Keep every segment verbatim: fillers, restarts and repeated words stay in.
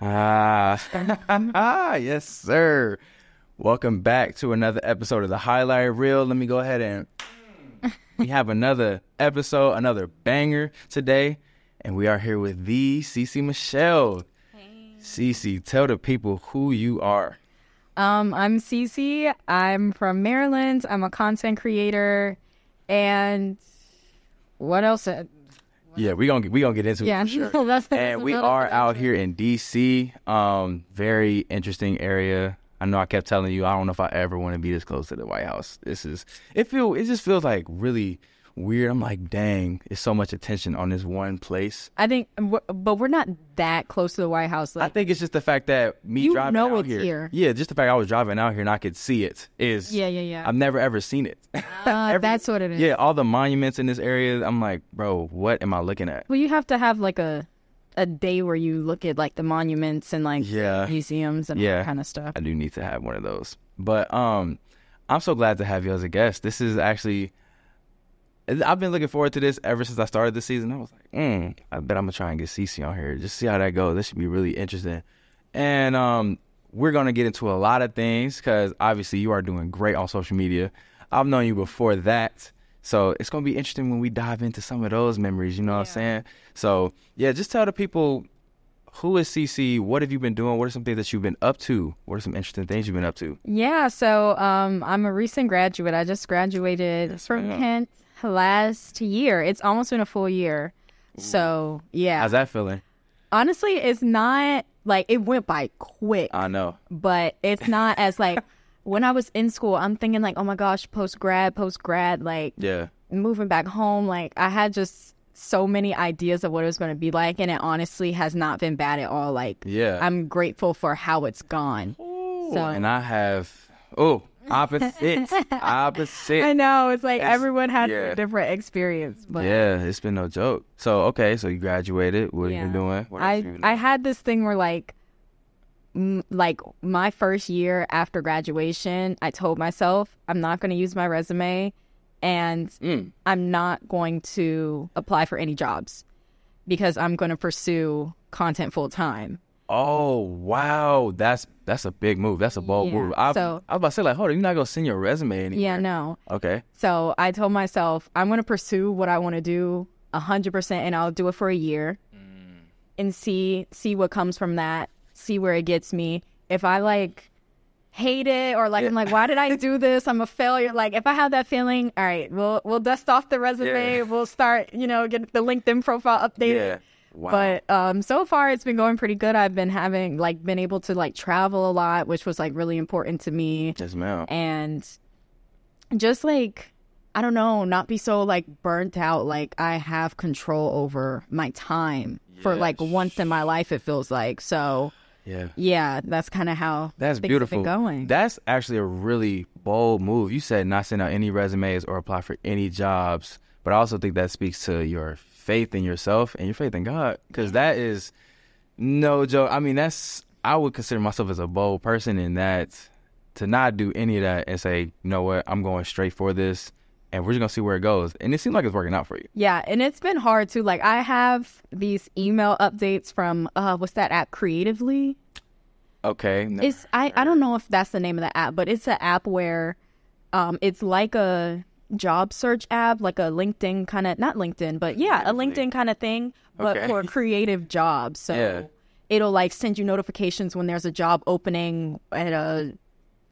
Ah, ah, yes, sir. Welcome back to another episode of The Highlight Real. Let me go ahead and we have another episode, another banger today. And we are here with the Cici Michele. Hey. Cici, tell the people who you are. Um, I'm Cici. I'm from Maryland. I'm a content creator. And what else? What yeah, we're going we gonna to get into yeah. it for sure. that's, that's and we are out here in D C. Um, very interesting area. I know I kept telling you, I don't know if I ever want to be this close to the White House. This is, it feel, it just feels like really weird. I'm like, dang, it's so much attention on this one place. I think, but we're not that close to the White House. Like, I think it's just the fact that me you driving know out it's here, here. Yeah, just the fact I was driving out here and I could see it is. Yeah, yeah, yeah. I've never ever seen it. Uh, Every, that's what it is. Yeah, all the monuments in this area. I'm like, bro, what am I looking at? Well, you have to have like a. a day where you look at like the monuments and like yeah. museums and yeah. that kind of stuff. I do need to have one of those. But um, I'm so glad to have you as a guest. This is actually, I've been looking forward to this ever since I started this season. I was like, mm, I bet I'm going to try and get Cici on here. Just see how that goes. This should be really interesting. And um, we're going to get into a lot of things because obviously you are doing great on social media. I've known you before that. So it's going to be interesting when we dive into some of those memories, you know yeah. what I'm saying? So, yeah, just tell the people, who is Cici? What have you been doing? What are some things that you've been up to? What are some interesting things you've been up to? Yeah, so um, I'm a recent graduate. I just graduated yes, from ma'am. Kent last year. It's almost been a full year. Ooh. So, yeah. How's that feeling? Honestly, it's not, like, it went by quick. I know. But it's not as, like... When I was in school, I'm thinking, like, oh, my gosh, post-grad, post-grad, like, yeah. moving back home. Like, I had just so many ideas of what it was going to be like, and it honestly has not been bad at all. Like, yeah. I'm grateful for how it's gone. Ooh, so, and I have, oh, opposite, opposite. I know. It's like it's, everyone had yeah. a different experience. But yeah, it's been no joke. So, okay, so you graduated. What yeah. are you doing? What I, you doing? I had this thing where, like, like my first year after graduation, I told myself I'm not going to use my resume and mm. I'm not going to apply for any jobs because I'm going to pursue content full time. Oh, wow. That's that's a big move. That's a bold yeah. move. I, so, I was about to say, like, hold on, you're not going to send your resume anywhere. Yeah, no. Okay. So I told myself I'm going to pursue what I want to do one hundred percent and I'll do it for a year mm. and see see what comes from that. See where it gets me. If I like hate it or like yeah. I'm like, why did I do this? I'm a failure. Like if I have that feeling, all right, we'll we'll dust off the resume. Yeah. We'll start, you know, get the LinkedIn profile updated. Yeah. Wow. But um, so far it's been going pretty good. I've been having like been able to like travel a lot, which was like really important to me. Yes, ma'am. And just like I don't know, not be so like burnt out. Like I have control over my time yes. for like once in my life. It feels like so. Yeah, yeah, that's kind of how that's things beautiful. Have been going. That's actually a really bold move. You said not send out any resumes or apply for any jobs, but I also think that speaks to your faith in yourself and your faith in God, because that is no joke. I mean, that's I would consider myself as a bold person in that to not do any of that and say, you know what, I'm going straight for this, and we're just gonna see where it goes. And it seems like it's working out for you. Yeah, and it's been hard too. Like I have these email updates from uh, what's that app, Creatively? Okay. It's I, I don't know if that's the name of the app, but it's an app where um, it's like a job search app, like a LinkedIn kind of, not LinkedIn, but yeah, a LinkedIn kind of thing, but okay. for creative jobs. So yeah. it'll like send you notifications when there's a job opening at a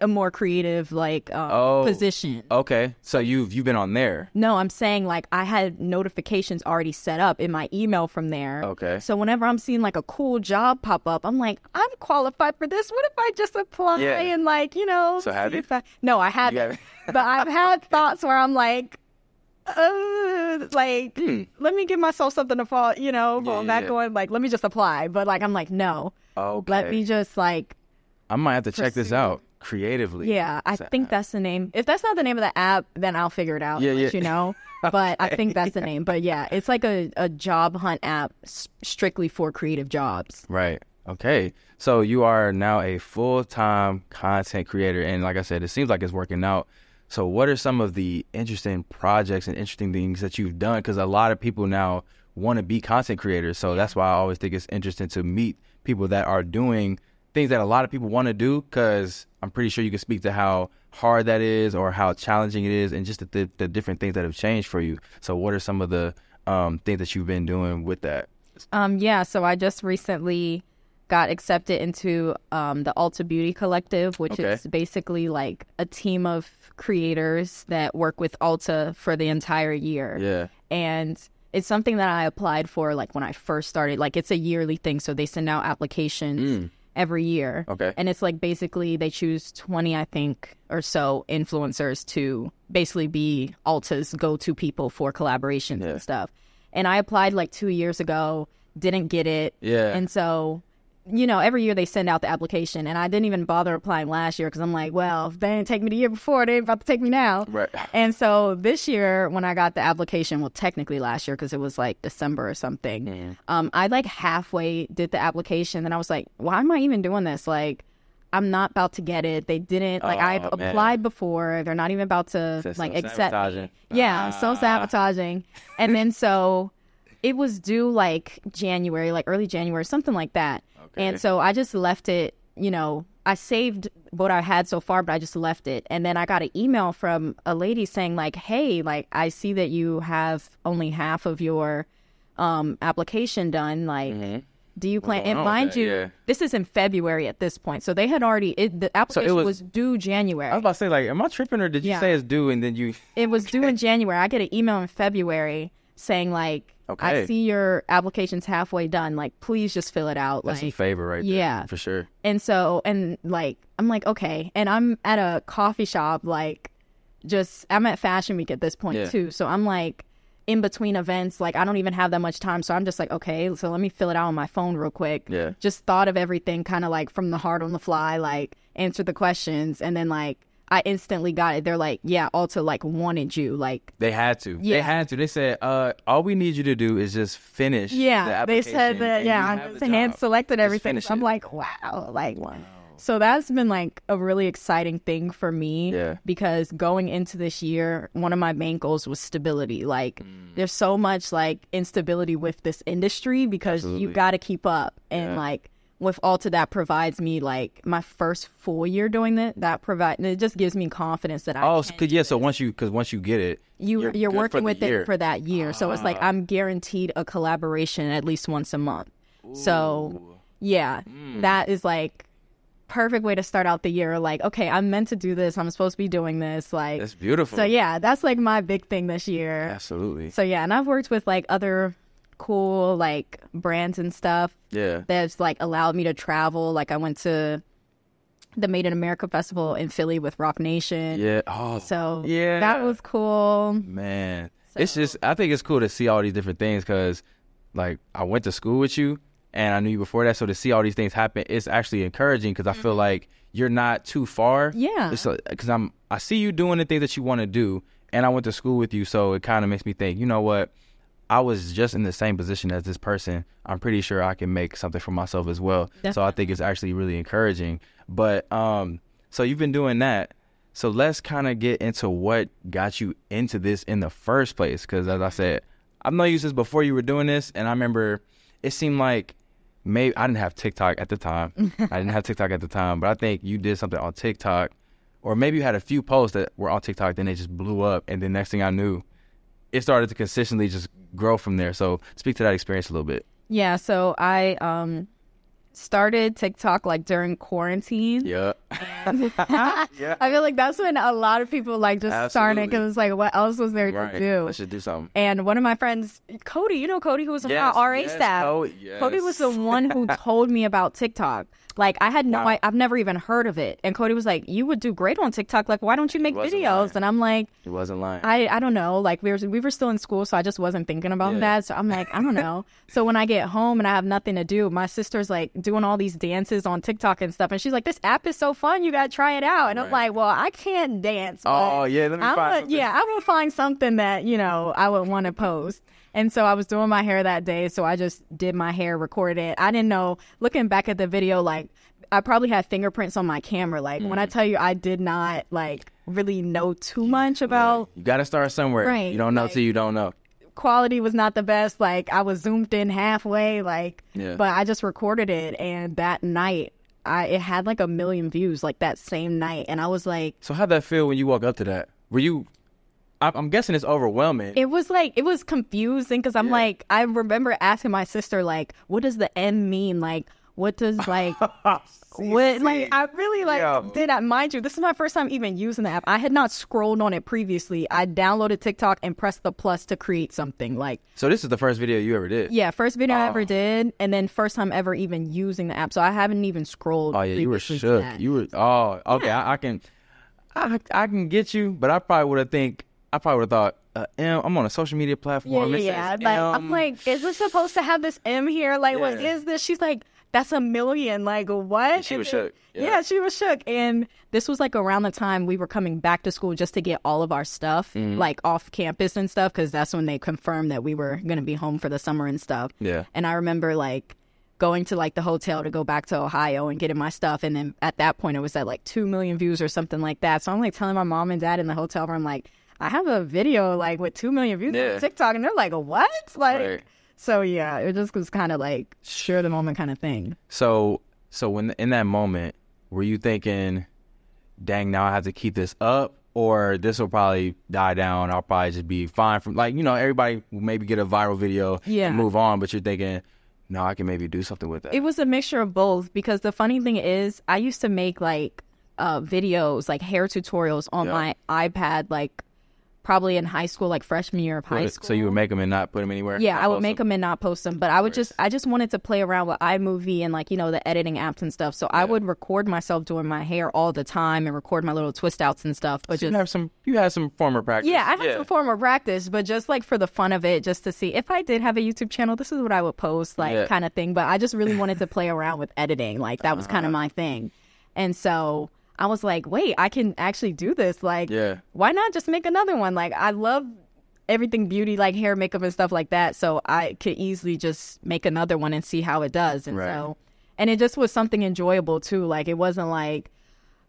a more creative like um, oh, position. Okay. So you've you've been on there. No, I'm saying like I had notifications already set up in my email from there. Okay. So whenever I'm seeing like a cool job pop up, I'm like, I'm qualified for this. What if I just apply yeah. and like, you know. So have you? If I... No, I haven't. But I've had thoughts where I'm like, uh, like, hmm. let me give myself something to fall, you know, fall yeah, back yeah. on. Like, let me just apply. But like, I'm like, no. Okay. Let me just like. I might have to pursue. Check this out. Creatively. Yeah, I so, think that's the name. If that's not the name of the app, then I'll figure it out, yeah, yeah. you know. But okay. I think that's the name. But yeah, it's like a, a job hunt app s- strictly for creative jobs. Right. Okay. So you are now a full-time content creator. And like I said, it seems like it's working out. So what are some of the interesting projects and interesting things that you've done? Because a lot of people now want to be content creators. So that's why I always think it's interesting to meet people that are doing things that a lot of people want to do, because I'm pretty sure you can speak to how hard that is or how challenging it is, and just the, the different things that have changed for you. So what are some of the um, things that you've been doing with that? Um, yeah, so I just recently got accepted into um, the Ulta Beauty Collective, which okay. is basically like a team of creators that work with Ulta for the entire year. Yeah. And it's something that I applied for like when I first started. Like, it's a yearly thing, so they send out applications mm. every year. Okay. And it's like basically they choose twenty, I think, or so influencers to basically be Ulta's go-to people for collaborations yeah. and stuff. And I applied like two years ago, didn't get it. Yeah. And so, you know, every year they send out the application, and I didn't even bother applying last year because I'm like, well, if they didn't take me the year before, they ain't about to take me now. Right. And so this year when I got the application, well, technically last year because it was like December or something, mm-hmm. um, I like halfway did the application, and I was like, why am I even doing this? Like, I'm not about to get it. They didn't. Like, oh, I've man. applied before. They're not even about to, so like, accept me. Yeah, ah. so sabotaging. And then so it was due, like, January, like, early January, something like that. Okay. And so I just left it, you know, I saved what I had so far, but I just left it. And then I got an email from a lady saying, like, hey, like, I see that you have only half of your um, application done, like, mm-hmm. do you plan? And mind you, yeah. this is in February at this point. So they had already, it, the application so it was, was due January. I was about to say, like, am I tripping, or did you yeah. say it's due and then you? It was okay. due in January. I get an email in February saying, like, okay. I see your application's halfway done. Like, please just fill it out. That's like, in favor right yeah. there. For sure. And so, and like, I'm like, okay. And I'm at a coffee shop, like, just, I'm at Fashion Week at this point yeah. too. So I'm like, in between events, like, I don't even have that much time, so I'm just like, okay, so let me fill it out on my phone real quick. Yeah. Just thought of everything kind of like from the heart on the fly, like, answer the questions, and then like I instantly got it. They're like, yeah, Ulta like wanted you, like they had to. Yeah. They had to. They said, uh, all we need you to do is just finish. Yeah, the application, they said that. Yeah, I hand selected everything. So I'm like, wow, like wow. So that's been like a really exciting thing for me yeah. because going into this year, one of my main goals was stability. Like mm. there's so much like instability with this industry because Absolutely. you got to keep up. And yeah. like with Ulta, that provides me like my first full year doing that. That provide it just gives me confidence that I oh can cause, yeah. So once you because once you get it, you you're, you're working with it year. for that year. Ah. So it's like I'm guaranteed a collaboration at least once a month. Ooh. So yeah, mm. that is like. perfect way to start out the year. Like, okay, I'm meant to do this. I'm supposed to be doing this. Like, that's beautiful. So yeah, that's like my big thing this year. Absolutely. So yeah, and I've worked with like other cool like brands and stuff. Yeah. That's like allowed me to travel. Like, I went to the Made in America festival in Philly with Rock Nation. Yeah. Oh. So yeah, that was cool. Man, so. It's just I think it's cool to see all these different things because, like, I went to school with you. And I knew you before that, so to see all these things happen, it's actually encouraging because I mm-hmm. feel like you're not too far. Yeah. Because I'm, I see you doing the things that you want to do, and I went to school with you, so it kind of makes me think, you know what? I was just in the same position as this person. I'm pretty sure I can make something for myself as well. Definitely. So I think it's actually really encouraging. But um, so you've been doing that. So let's kind of get into what got you into this in the first place. Because as I said, I've known you since before you were doing this, and I remember it seemed like Maybe I didn't have TikTok at the time. I didn't have TikTok at the time, but I think you did something on TikTok, or maybe you had a few posts that were on TikTok, then they just blew up, and then next thing I knew, it started to consistently just grow from there. So speak to that experience a little bit. Yeah, so I um, started TikTok like during quarantine. Yeah. yeah. I feel like that's when a lot of people like just Absolutely. started because it's like, what else was there right. to do? I should do something. And one of my friends, Cody, you know Cody, who was on yes, our R A yes, staff. Cody, yes. Cody was the one who told me about TikTok. Like, I had no, wow. I, I've never even heard of it. And Cody was like, "You would do great on TikTok. Like, why don't you make videos?" Lying. And I'm like, "He wasn't lying." I, I don't know. Like, we were we were still in school, so I just wasn't thinking about yeah. that. So I'm like, I don't know. So when I get home and I have nothing to do, my sister's like doing all these dances on TikTok and stuff, and she's like, "This app is so fun. You gotta try it out." And right. I'm like, "Well, I can't dance." Oh yeah, let me I'm find. A, yeah, I will find something that you know I would want to post. And so I was doing my hair that day, so I just did my hair, recorded it. I didn't know, looking back at the video, like, I probably had fingerprints on my camera. Like, mm. when I tell you I did not, like, really know too much about... You got to start somewhere. Right. You don't know like, till you don't know. quality was not the best. Like, I was zoomed in halfway, like, yeah. but I just recorded it. And that night, I it had like a million views, like that same night. And I was like... So how'd that feel when you walk up to that? Were you... I'm guessing it's overwhelming. It was like, it was confusing because I'm yeah. like, I remember asking my sister, like, what does the M mean? Like, what does, like, what, like, I really, like, Yo. did I, mind you, this is my first time even using the app. I had not scrolled on it previously. I downloaded TikTok and pressed the plus to create something, like. So this is the first video you ever did? Yeah, first video oh. I ever did, and then first time ever even using the app. So I haven't even scrolled. Oh, yeah, you were shook. You were, oh, okay, yeah. I, I can, I, I can get you, but I probably would have think. I probably would have thought, uh, M, I'm on a social media platform. Yeah, yeah. Like, I'm like, is this supposed to have this M here? Like, yeah. what is this? She's like, that's a million. Like, what? And she was and, shook. Yeah. yeah, she was shook. And this was like around the time we were coming back to school just to get all of our stuff, mm-hmm. like off campus and stuff, because that's when they confirmed that we were going to be home for the summer and stuff. Yeah. And I remember, like, going to, like, the hotel to go back to Ohio and getting my stuff. And then at that point, it was at, like, two million views or something like that. So I'm, like, telling my mom and dad in the hotel room, like, I have a video like with two million views yeah. on TikTok, and they're like, "What?" Like, right. so yeah, it just was kind of like share the moment kind of thing. So, so when in that moment, were you thinking, "Dang, now I have to keep this up, or this will probably die down? I'll probably just be fine from like you know everybody will maybe get a viral video, yeah. and move on." But you're thinking, "No, I can maybe do something with that." It was a mixture of both because the funny thing is, I used to make like uh, videos, like hair tutorials on yeah. my iPad, like. Probably in high school, like freshman year of high school. So you would make them and not put them anywhere? Yeah, I would make them and not post them. But I would just, I just wanted to play around with iMovie and like, you know, the editing apps and stuff. So yeah. I would record myself doing my hair all the time and record my little twist outs and stuff. But so just, you, have some, you had some former practice. Yeah, I had yeah. some former practice, but just like for the fun of it, just to see if I did have a YouTube channel, this is what I would post, like yeah. kind of thing. But I just really wanted to play around with editing. Like that was uh-huh. kind of my thing. And so... I was like, wait, I can actually do this. Like, yeah. why not just make another one? Like, I love everything beauty, like hair, makeup, and stuff like that. So I could easily just make another one and see how it does. And right. so, and it just was something enjoyable too. Like, it wasn't like,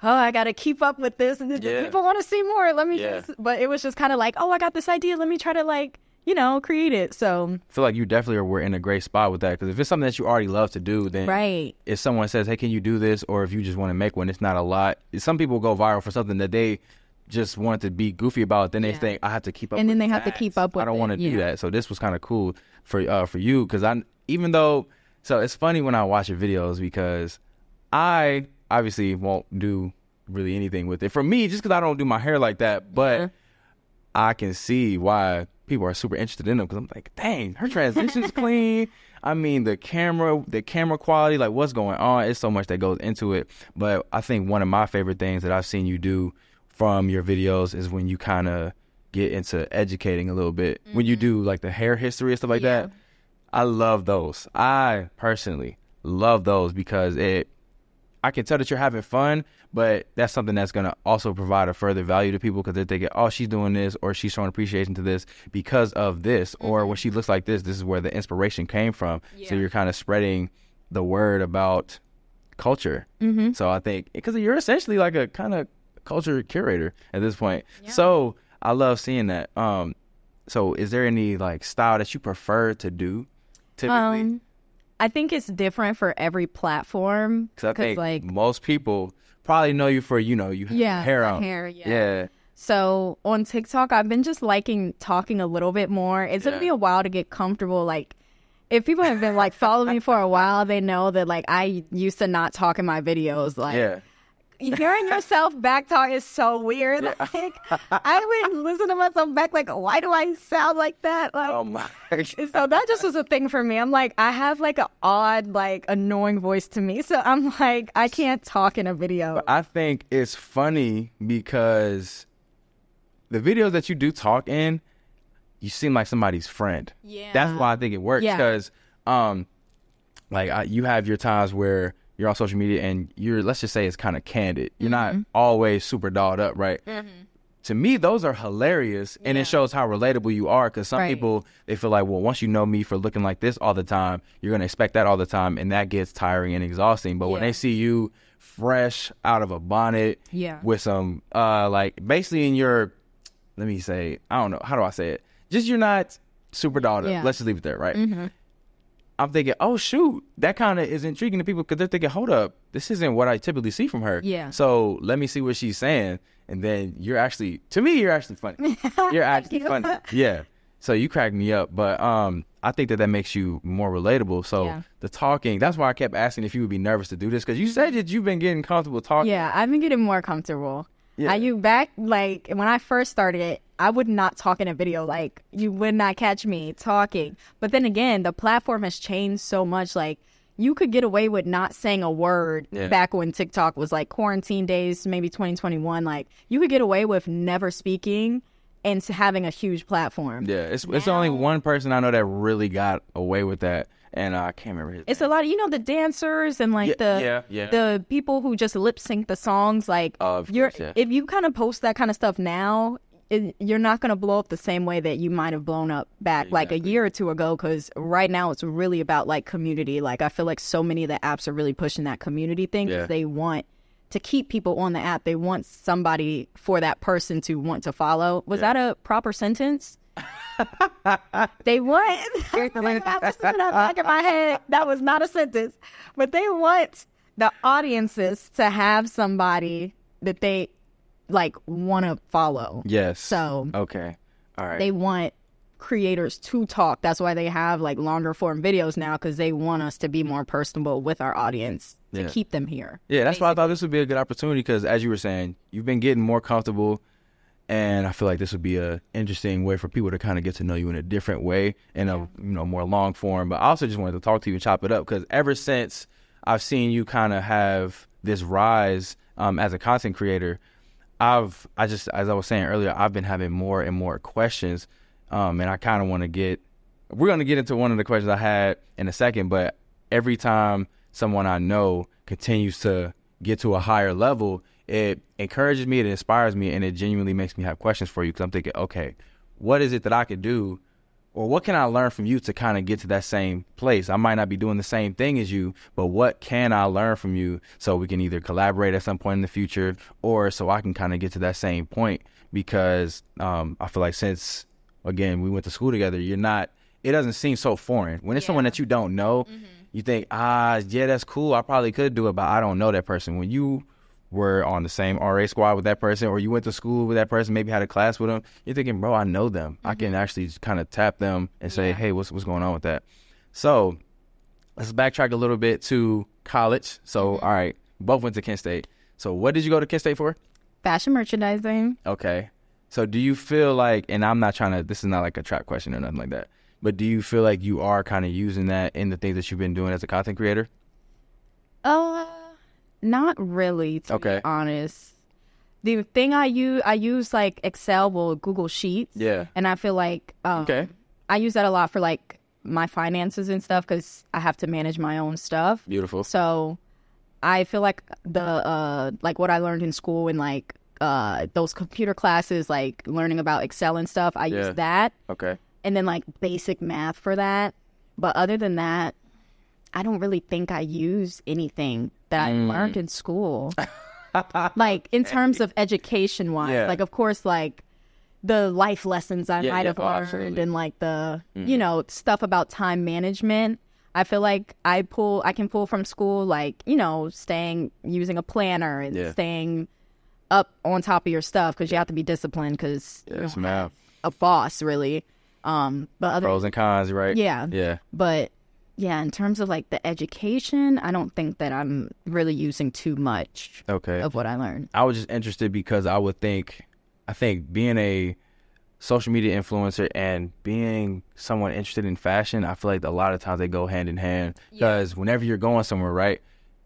oh, I got to keep up with this. And yeah. people want to see more. Let me yeah. just, but it was just kind of like, oh, I got this idea. Let me try to, like, you know, create it. So I feel like you definitely were in a great spot with that because if it's something that you already love to do, then right. if someone says, hey, can you do this? Or if you just want to make one, it's not a lot. Some people go viral for something that they just wanted to be goofy about. Then yeah. they think, I have to keep up and with And then they that. have to keep up with I don't want to do yeah. that. So this was kind of cool for uh, for you because I, even though, so it's funny when I watch your videos because I obviously won't do really anything with it. For me, just because I don't do my hair like that, but yeah. I can see why people are super interested in them because I'm like, dang, her transition's clean. I mean, the camera, the camera quality, like what's going on? It's so much that goes into it. But I think one of my favorite things that I've seen you do from your videos is when you kind of get into educating a little bit. Mm-hmm. When you do like the hair history and stuff like yeah. that, I love those. I personally love those because it, I can tell that you're having fun, but that's something that's going to also provide a further value to people because they're thinking, oh, she's doing this or she's showing appreciation to this because of this mm-hmm. or when she looks like this, this is where the inspiration came from. Yeah. So you're kind of spreading the word about culture. Mm-hmm. So I think because you're essentially like a kind of culture curator at this point. Yeah. So I love seeing that. Um, so is there any like style that you prefer to do typically? Um. I think it's different for every platform. Because I cause think like, most people probably know you for, you know, you have yeah, hair on. hair, yeah. yeah. So on TikTok, I've been just liking talking a little bit more. It's yeah. going to be a while to get comfortable. Like, if people have been, like, following me for a while, they know that, like, I used to not talk in my videos. Like, yeah. hearing yourself back talk is so weird. Yeah. Like, I would listen to myself back like, why do I sound like that? Like, oh my God. So that just was a thing for me. I'm like, I have like an odd, like annoying voice to me. So I'm like, I can't talk in a video. But I think it's funny because the videos that you do talk in, you seem like somebody's friend. Yeah. That's why I think it works because yeah. um, like I, you have your times where you're on social media and you're, let's just say it's kind of candid. You're mm-hmm. not always super dolled up, right? Mm-hmm. To me, those are hilarious. And yeah. it shows how relatable you are because some right. people, they feel like, well, once you know me for looking like this all the time, you're going to expect that all the time. And that gets tiring and exhausting. But yeah. when they see you fresh out of a bonnet yeah. with some, uh, like basically in your, let me say, I don't know. How do I say it? Just you're not super dolled yeah. up. Let's just leave it there, right? Mm-hmm. I'm thinking, oh, shoot, that kind of is intriguing to people because they're thinking, hold up, this isn't what I typically see from her. Yeah. So let me see what she's saying. And then you're actually, to me, you're actually funny. You're actually you. funny. Yeah. So you cracked me up. But um, I think that that makes you more relatable. So yeah. the talking, that's why I kept asking if you would be nervous to do this because you said that you've been getting comfortable talking. Yeah, I've been getting more comfortable. Yeah. Are you back? Like when I first started it, I would not talk in a video. Like you would not catch me talking. But then again, the platform has changed so much. Like you could get away with not saying a word yeah. back when TikTok was like quarantine days, maybe twenty twenty-one. Like you could get away with never speaking and having a huge platform. Yeah, it's now, it's only one person I know that really got away with that. And uh, I can't remember his It's name. A lot of, you know, the dancers and like yeah, the yeah, yeah. the people who just lip sync the songs. Like, uh, you're course, yeah. if you kind of post that kind of stuff now, it, you're not going to blow up the same way that you might have blown up back exactly. like a year or two ago. Because right now it's really about like community. Like, I feel like so many of the apps are really pushing that community thing because yeah. they want to keep people on the app. They want somebody for that person to want to follow. Was yeah. that a proper sentence? They want back in my head. That was not a sentence, but they want the audiences to have somebody that they like want to follow. Yes. So okay, all right. They want creators to talk. That's why they have like longer form videos now because they want us to be more personable with our audience to yeah. keep them here. Yeah, that's basically. Why I thought this would be a good opportunity because as you were saying, you've been getting more comfortable. And I feel like this would be a interesting way for people to kind of get to know you in a different way in a yeah. you know more long form. But I also just wanted to talk to you and chop it up because ever since I've seen you kind of have this rise um, as a content creator, I've I just as I was saying earlier, I've been having more and more questions, um, and I kind of want to get we're going to get into one of the questions I had in a second. But every time someone I know continues to get to a higher level, it encourages me, it inspires me, and it genuinely makes me have questions for you because I'm thinking, okay, what is it that I could do or what can I learn from you to kind of get to that same place? I might not be doing the same thing as you, but what can I learn from you so we can either collaborate at some point in the future or so I can kind of get to that same point because um, I feel like since, again, we went to school together, you're not, it doesn't seem so foreign. When it's yeah. someone that you don't know, mm-hmm. you think, ah, yeah, that's cool. I probably could do it, but I don't know that person. When you were on the same R A squad with that person or you went to school with that person, maybe had a class with them, you're thinking, bro, I know them. Mm-hmm. I can actually kind of tap them and say, yeah. hey, what's what's going on with that? So let's backtrack a little bit to college. So, all right, both went to Kent State. So what did you go to Kent State for? Fashion merchandising. Okay. So do you feel like, and I'm not trying to, this is not like a trap question or nothing like that, but do you feel like you are kind of using that in the things that you've been doing as a content creator? Oh, uh... Not really, to okay. be honest. The thing I use, I use like Excel, well, Google Sheets. Yeah. And I feel like um, okay. I use that a lot for like my finances and stuff because I have to manage my own stuff. Beautiful. So I feel like the uh, like what I learned in school and like uh, those computer classes, like learning about Excel and stuff, I yeah. use that. Okay. And then like basic math for that. But other than that, I don't really think I use anything that I mm. learned in school. Like, in terms of education-wise. Yeah. Like, of course, like, the life lessons I yeah, might yeah. have oh, learned absolutely. And, like, the, mm. you know, stuff about time management. I feel like I pull, I can pull from school, like, you know, staying, using a planner and yeah. staying up on top of your stuff because you have to be disciplined because yeah, you don't have a boss, really. Um, but other, pros and cons, right? Yeah. Yeah. But... yeah, in terms of, like, the education, I don't think that I'm really using too much okay. of what I learned. I was just interested because I would think, I think being a social media influencer and being someone interested in fashion, I feel like a lot of times they go hand in hand. Because yeah. whenever you're going somewhere, right,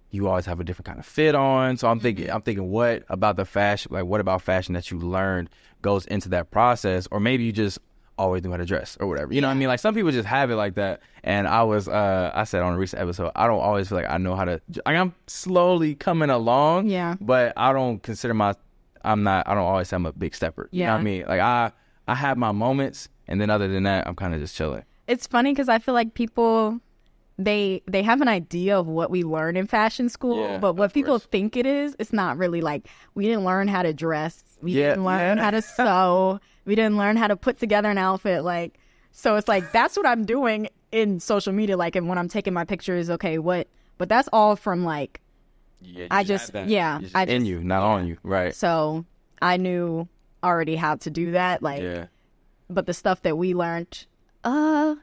you always have a different kind of fit on. So I'm mm-hmm. thinking, I'm thinking, what about the fashion, like, what about fashion that you learned goes into that process? Or maybe you just always knew how to dress or whatever. You know what I mean? Like, some people just have it like that. And I was, uh, I said on a recent episode, I don't always feel like I know how to, like, I'm slowly coming along. Yeah. But I don't consider my, I'm not, I don't always say I'm a big stepper. Yeah. You know what I mean? Like, I, I have my moments. And then other than that, I'm kind of just chilling. It's funny because I feel like people, they, they have an idea of what we learn in fashion school. Yeah, but what people course. Think it is, it's not really like, we didn't learn how to dress. We yeah. didn't learn yeah. how to sew. We didn't learn how to put together an outfit. Like, So it's like, that's what I'm doing in social media. Like, and when I'm taking my pictures, okay, what, but that's all from like, yeah, I just, yeah, just I just, in you, not yeah. on you. Right. So I knew already how to do that. Like, yeah. But the stuff that we learned, uh,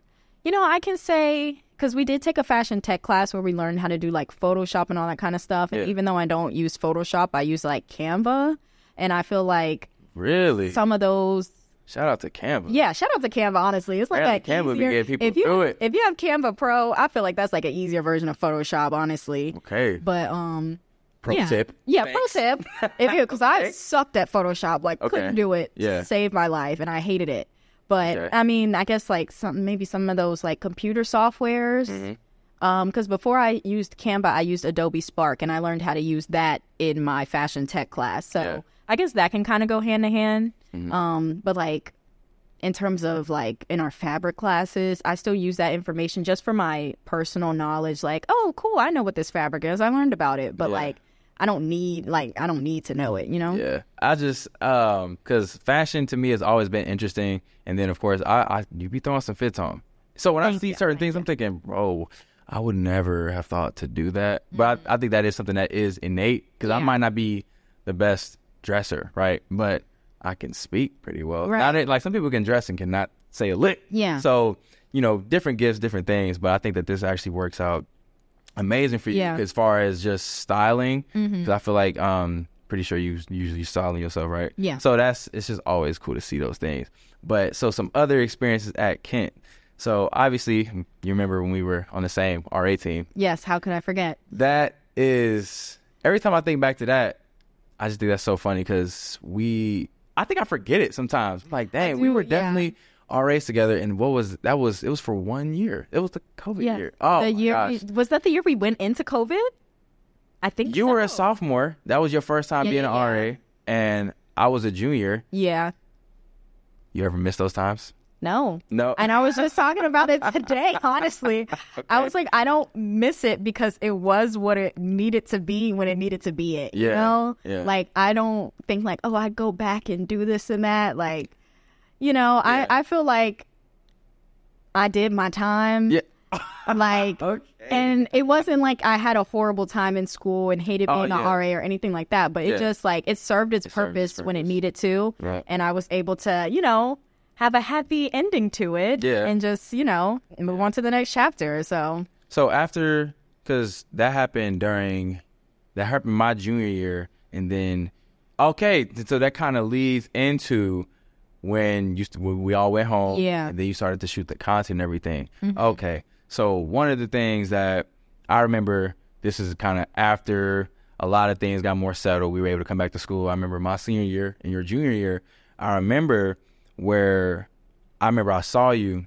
you know, I can say, because we did take a fashion tech class where we learned how to do like Photoshop and all that kind of stuff. And yeah. even though I don't use Photoshop, I use like Canva. And I feel like really some of those. Shout out to Canva. Yeah, shout out to Canva, honestly. It's like that Canva easier, be people if you, through it. If you have Canva Pro, I feel like that's like an easier version of Photoshop, honestly. Okay. But, um... Pro yeah. tip. Yeah, Thanks. pro tip. If you, Because I sucked at Photoshop. Like, okay. couldn't do it yeah. to save my life, and I hated it. But, okay. I mean, I guess, like, some maybe some of those, like, computer softwares. Mm-hmm. Um, because before I used Canva, I used Adobe Spark, and I learned how to use that in my fashion tech class. So, yeah. I guess that can kind of go hand-in-hand. Mm-hmm. Um, but, like, in terms of, like, in our fabric classes, I still use that information just for my personal knowledge. Like, oh, cool, I know what this fabric is. I learned about it. But, yeah. like, I don't need, like, I don't need to know it, you know? Yeah. I just, um, because fashion to me has always been interesting. And then, of course, I, I you be throwing some fits on. So, when Thank I see you. certain Thank things, you. I'm thinking, bro, I would never have thought to do that. Mm-hmm. But I, I think that is something that is innate because yeah. I might not be the best dresser, right? But I can speak pretty well. Right. Not like some people can dress and cannot say a lick. Yeah. So, you know, different gifts, different things. But I think that this actually works out amazing for you yeah. as far as just styling. Because mm-hmm. I feel like um, pretty sure you usually styling yourself, right? Yeah. So that's it's just always cool to see those things. But so some other experiences at Kent. So obviously, you remember when we were on the same R A team. Yes. How could I forget? That is every time I think back to that. I just think that's so funny because we, I think I forget it sometimes. Like, dang, do, we were definitely yeah. R As together. And what was, that was, it was for one year. It was the COVID yeah. year. Oh, the year, gosh. Was that the year we went into COVID? I think You so. were a sophomore. That was your first time yeah, being yeah, an yeah. R A. And I was a junior. Yeah. You ever miss those times? No. No. And I was just talking about it today, honestly. Okay. I was like, I don't miss it because it was what it needed to be when it needed to be it. Yeah. You know? Yeah. Like, I don't think like, oh, I go back and do this and that. Like, you know, yeah. I, I feel like I did my time. Yeah. Like, okay. And it wasn't like I had a horrible time in school and hated being oh, yeah. an R A or anything like that. But yeah. it just like, it served its, it purpose, served its purpose when it needed to. Right. And I was able to, you know, have a happy ending to it yeah. and just, you know, move on to the next chapter. So, so after, because that happened during, that happened my junior year. And then, okay, so that kind of leads into when, you, when we all went home. Yeah. And then you started to shoot the content and everything. Mm-hmm. Okay. So one of the things that I remember, this is kind of after a lot of things got more settled. We were able to come back to school. I remember my senior year and your junior year. I remember... Where I remember I saw you,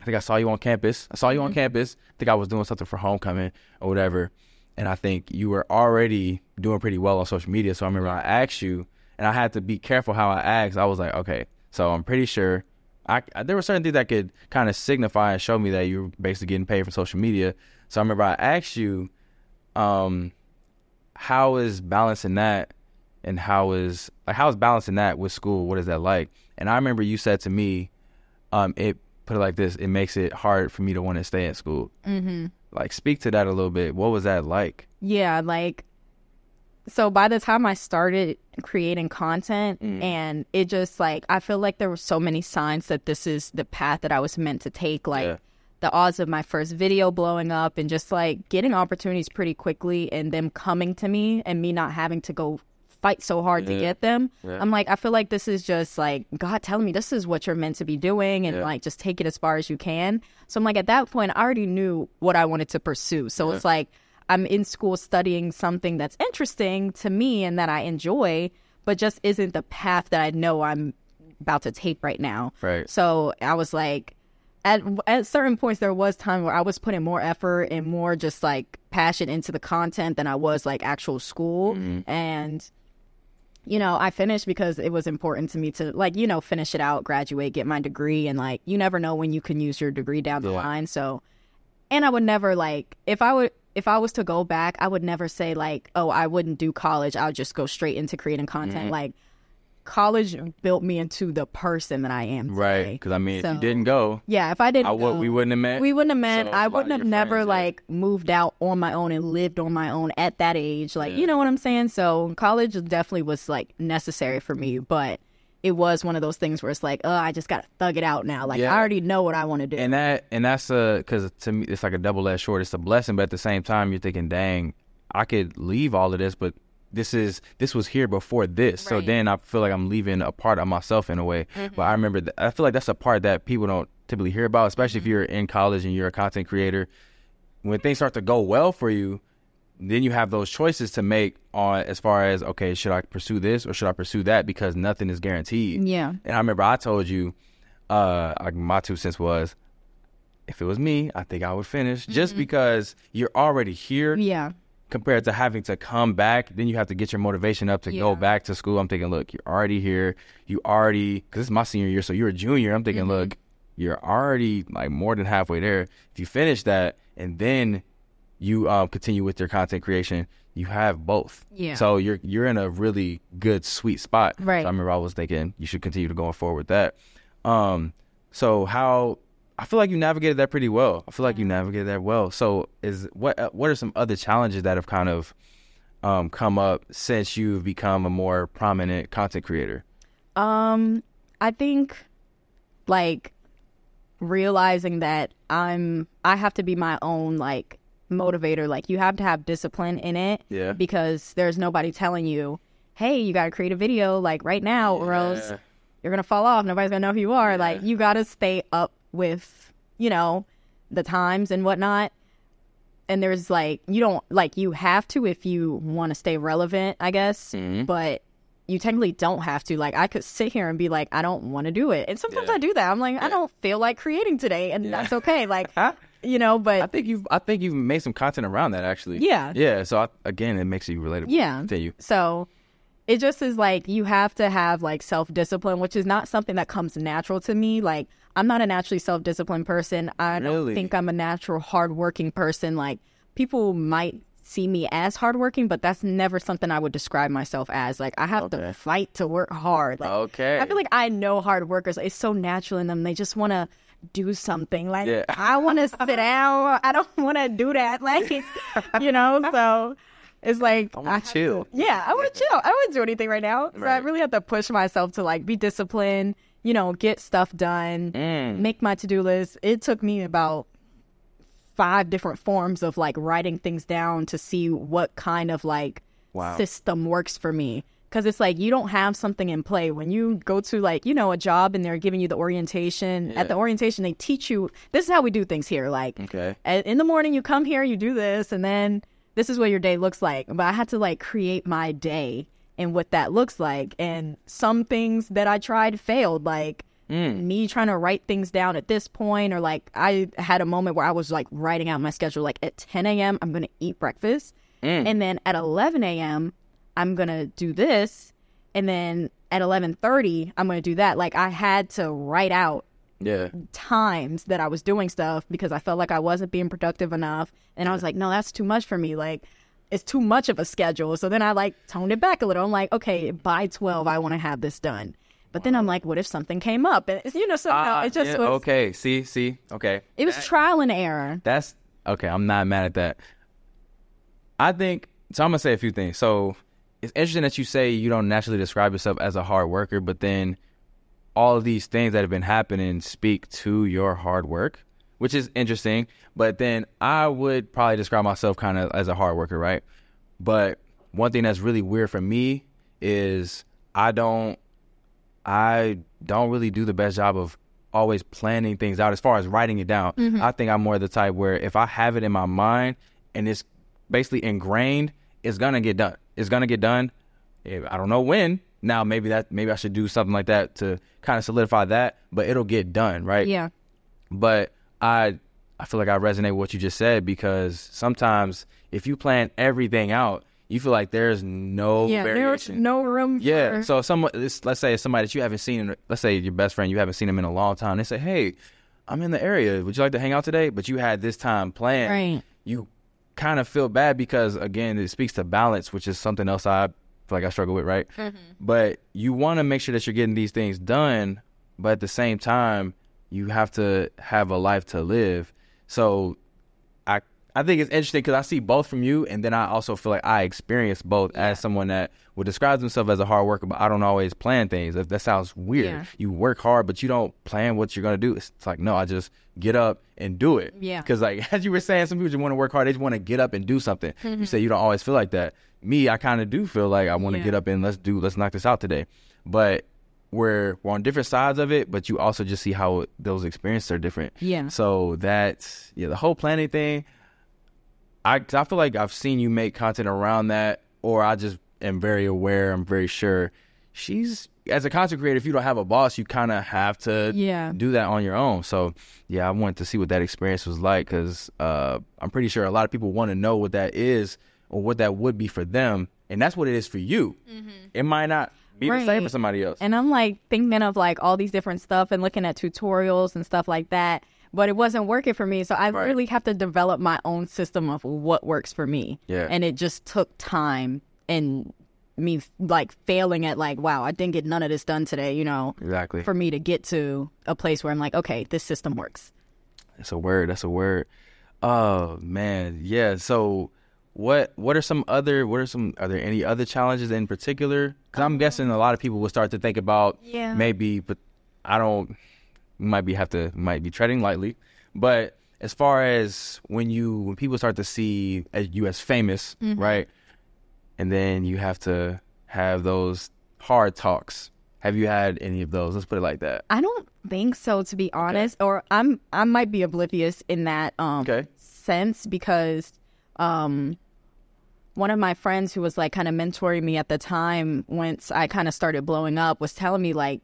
I think I saw you on campus. I saw you on mm-hmm. campus. I think I was doing something for homecoming or whatever. And I think you were already doing pretty well on social media. So I remember I asked you, and I had to be careful how I asked. I was like, okay, so I'm pretty sure I, I there were certain things that could kind of signify and show me that you were basically getting paid for social media. So I remember I asked you, um, how is balancing that? And how is like how is balancing that with school? What is that like? And I remember you said to me, um, it put it like this: it makes it hard for me to want to stay at school. Mm-hmm. Like, speak to that a little bit. What was that like? Yeah, like, so by the time I started creating content, mm. and it just like I feel like there were so many signs that this is the path that I was meant to take. Like yeah. the odds of my first video blowing up, and just like getting opportunities pretty quickly, and them coming to me, and me not having to go fight so hard yeah. to get them. Yeah. I'm like, I feel like this is just like God telling me this is what you're meant to be doing, and yeah. like just take it as far as you can. So I'm like, at that point, I already knew what I wanted to pursue. So yeah. it's like I'm in school studying something that's interesting to me and that I enjoy, but just isn't the path that I know I'm about to take right now. Right. So I was like, at at certain points, there was time where I was putting more effort and more just like passion into the content than I was like actual school. Mm-hmm. And you know, I finished because it was important to me to, like, you know, finish it out, graduate, get my degree. And, like, you never know when you can use your degree down the yeah. line. So, and I would never, like, if I would, if I was to go back, I would never say, like, oh, I wouldn't do college. I would just go straight into creating content. Mm-hmm. Like, college built me into the person that I am today. Right, because I mean, so, if you didn't go, yeah, if I didn't I would, go, we wouldn't have met. We wouldn't have met. So I wouldn't have never friends, like yeah. moved out on my own and lived on my own at that age. Like, yeah. you know what I'm saying? So college definitely was like necessary for me, but it was one of those things where it's like, oh, I just gotta thug it out now. Like yeah. I already know what I want to do. And that, and that's a because to me it's like a double edged sword. It's a blessing, but at the same time you're thinking, dang, I could leave all of this, but. This is this was here before this, right. So then I feel like I'm leaving a part of myself in a way. Mm-hmm. But I remember, th- I feel like that's a part that people don't typically hear about, especially mm-hmm. if you're in college and you're a content creator. When things start to go well for you, then you have those choices to make on as far as okay, should I pursue this or should I pursue that? Because nothing is guaranteed. Yeah. And I remember I told you, uh, like my two cents was, if it was me, I think I would finish mm-hmm. just because you're already here. Yeah. Compared to having to come back, then you have to get your motivation up to yeah. go back to school. I'm thinking, look, you're already here. You already, because this is my senior year, so you're a junior. I'm thinking, mm-hmm. look, you're already like more than halfway there. If you finish that and then you um, continue with your content creation, you have both. Yeah. So you're you're in a really good sweet spot. Right. So I remember I was thinking you should continue to going forward with that. Um. So how. I feel like you navigated that pretty well. I feel like you navigated that well. So, is what what are some other challenges that have kind of um, come up since you've become a more prominent content creator? Um, I think like realizing that I'm I have to be my own like motivator. Like you have to have discipline in it, yeah. Because there's nobody telling you, "Hey, you got to create a video like right now, yeah. or else you're gonna fall off. Nobody's gonna know who you are." Yeah. Like you got to stay up with, you know, the times and whatnot. And there's like, you don't, like, you have to if you want to stay relevant, I guess. Mm-hmm. But you technically don't have to. Like, I could sit here and be like, I don't want to do it. And sometimes yeah. I do that. I'm like, yeah. I don't feel like creating today. And yeah. that's okay. Like, you know, but. I think you've I think you've made some content around that, actually. Yeah. Yeah. So, I, again, it makes you relatable. Yeah. Continue. So. It just is like you have to have like self-discipline, which is not something that comes natural to me. Like I'm not a naturally self-disciplined person. I Really? Don't think I'm a natural hardworking person. Like people might see me as hardworking, but that's never something I would describe myself as. Like I have Okay. to fight to work hard. Like, okay. I feel like I know hard workers. It's so natural in them. They just want to do something. Like yeah. I want to sit down. I don't want to do that. Like, you know, so... It's like I want to chill. Yeah, I want to chill. I wouldn't do anything right now. So right. I really have to push myself to like be disciplined, you know, get stuff done, mm. make my to-do list. It took me about five different forms of like writing things down to see what kind of like wow. system works for me. Because it's like you don't have something in play when you go to like, you know, a job and they're giving you the orientation. Yeah. At the orientation, they teach you this is how we do things here. Like okay. in the morning, you come here, you do this, and then. This is what your day looks like. But I had to, like, create my day and what that looks like. And some things that I tried failed, like mm. me trying to write things down at this point. Or, like, I had a moment where I was, like, writing out my schedule. Like, at ten a.m., I'm going to eat breakfast. Mm. And then at eleven a.m., I'm going to do this. And then at eleven thirty, I'm going to do that. Like, I had to write out. Yeah. times that I was doing stuff because I felt like I wasn't being productive enough. And I was like, no, that's too much for me. Like, it's too much of a schedule. So then I, like, toned it back a little. I'm like, okay, by twelve, I want to have this done. But wow. then I'm like, what if something came up? And, you know, somehow uh, it just yeah, was. Okay, see, see, okay. It was that, trial and error. That's, okay, I'm not mad at that. I think, so I'm going to say a few things. So it's interesting that you say you don't naturally describe yourself as a hard worker, but then all of these things that have been happening speak to your hard work, which is interesting. But then I would probably describe myself kind of as a hard worker, right? But one thing that's really weird for me is I don't, I don't really do the best job of always planning things out as far as writing it down. Mm-hmm. I think I'm more the type where if I have it in my mind and it's basically ingrained, it's gonna get done. It's gonna get done. I don't know when. Now, maybe that maybe I should do something like that to kind of solidify that, but it'll get done, right? Yeah. But I I feel like I resonate with what you just said because sometimes if you plan everything out, you feel like there's no yeah, variation. There's no room for... Yeah, so if someone, let's say it's somebody that you haven't seen, let's say your best friend, you haven't seen them in a long time. They say, hey, I'm in the area. Would you like to hang out today? But you had this time planned. Right. You kind of feel bad because, again, it speaks to balance, which is something else I... like I struggle with, right? Mm-hmm. But you want to make sure that you're getting these things done, but at the same time, you have to have a life to live. So I I think it's interesting because I see both from you, and then I also feel like I experience both yeah. as someone that would describe themselves as a hard worker, but I don't always plan things. That, that sounds weird. Yeah. You work hard, but you don't plan what you're going to do. It's, it's like, no, I just get up and do it. Yeah. Because like, as you were saying, some people just want to work hard. They just want to get up and do something. Mm-hmm. You say you don't always feel like that. Me, I kind of do feel like I want to yeah. get up and let's do, let's knock this out today. But we're, we're on different sides of it, but you also just see how those experiences are different. Yeah. So that's, yeah, the whole planning thing. I, I feel like I've seen you make content around that, or I just am very aware. I'm very sure she's, as a content creator, if you don't have a boss, you kind of have to yeah. do that on your own. So, yeah, I wanted to see what that experience was like, because uh, I'm pretty sure a lot of people want to know what that is or what that would be for them. And that's what it is for you. Mm-hmm. It might not be right. the same for somebody else. And I'm like thinking of like all these different stuff and looking at tutorials and stuff like that. But it wasn't working for me. So I right. really have to develop my own system of what works for me. Yeah. And it just took time and me like failing at like, wow, I didn't get none of this done today, you know, exactly. for me to get to a place where I'm like, okay, this system works. That's a word. That's a word. Oh, man. Yeah. So what what are some other what are some are there any other challenges in particular? Because I'm guessing a lot of people will start to think about yeah. maybe, but I don't. might be have to might be treading lightly, but as far as when you when people start to see you as famous, mm-hmm. right, and then you have to have those hard talks. Have you had any of those? Let's put it like that. I don't think so, to be honest. Okay. Or I'm I might be oblivious in that um okay. sense, because um one of my friends who was like kind of mentoring me at the time, once I kind of started blowing up, was telling me like,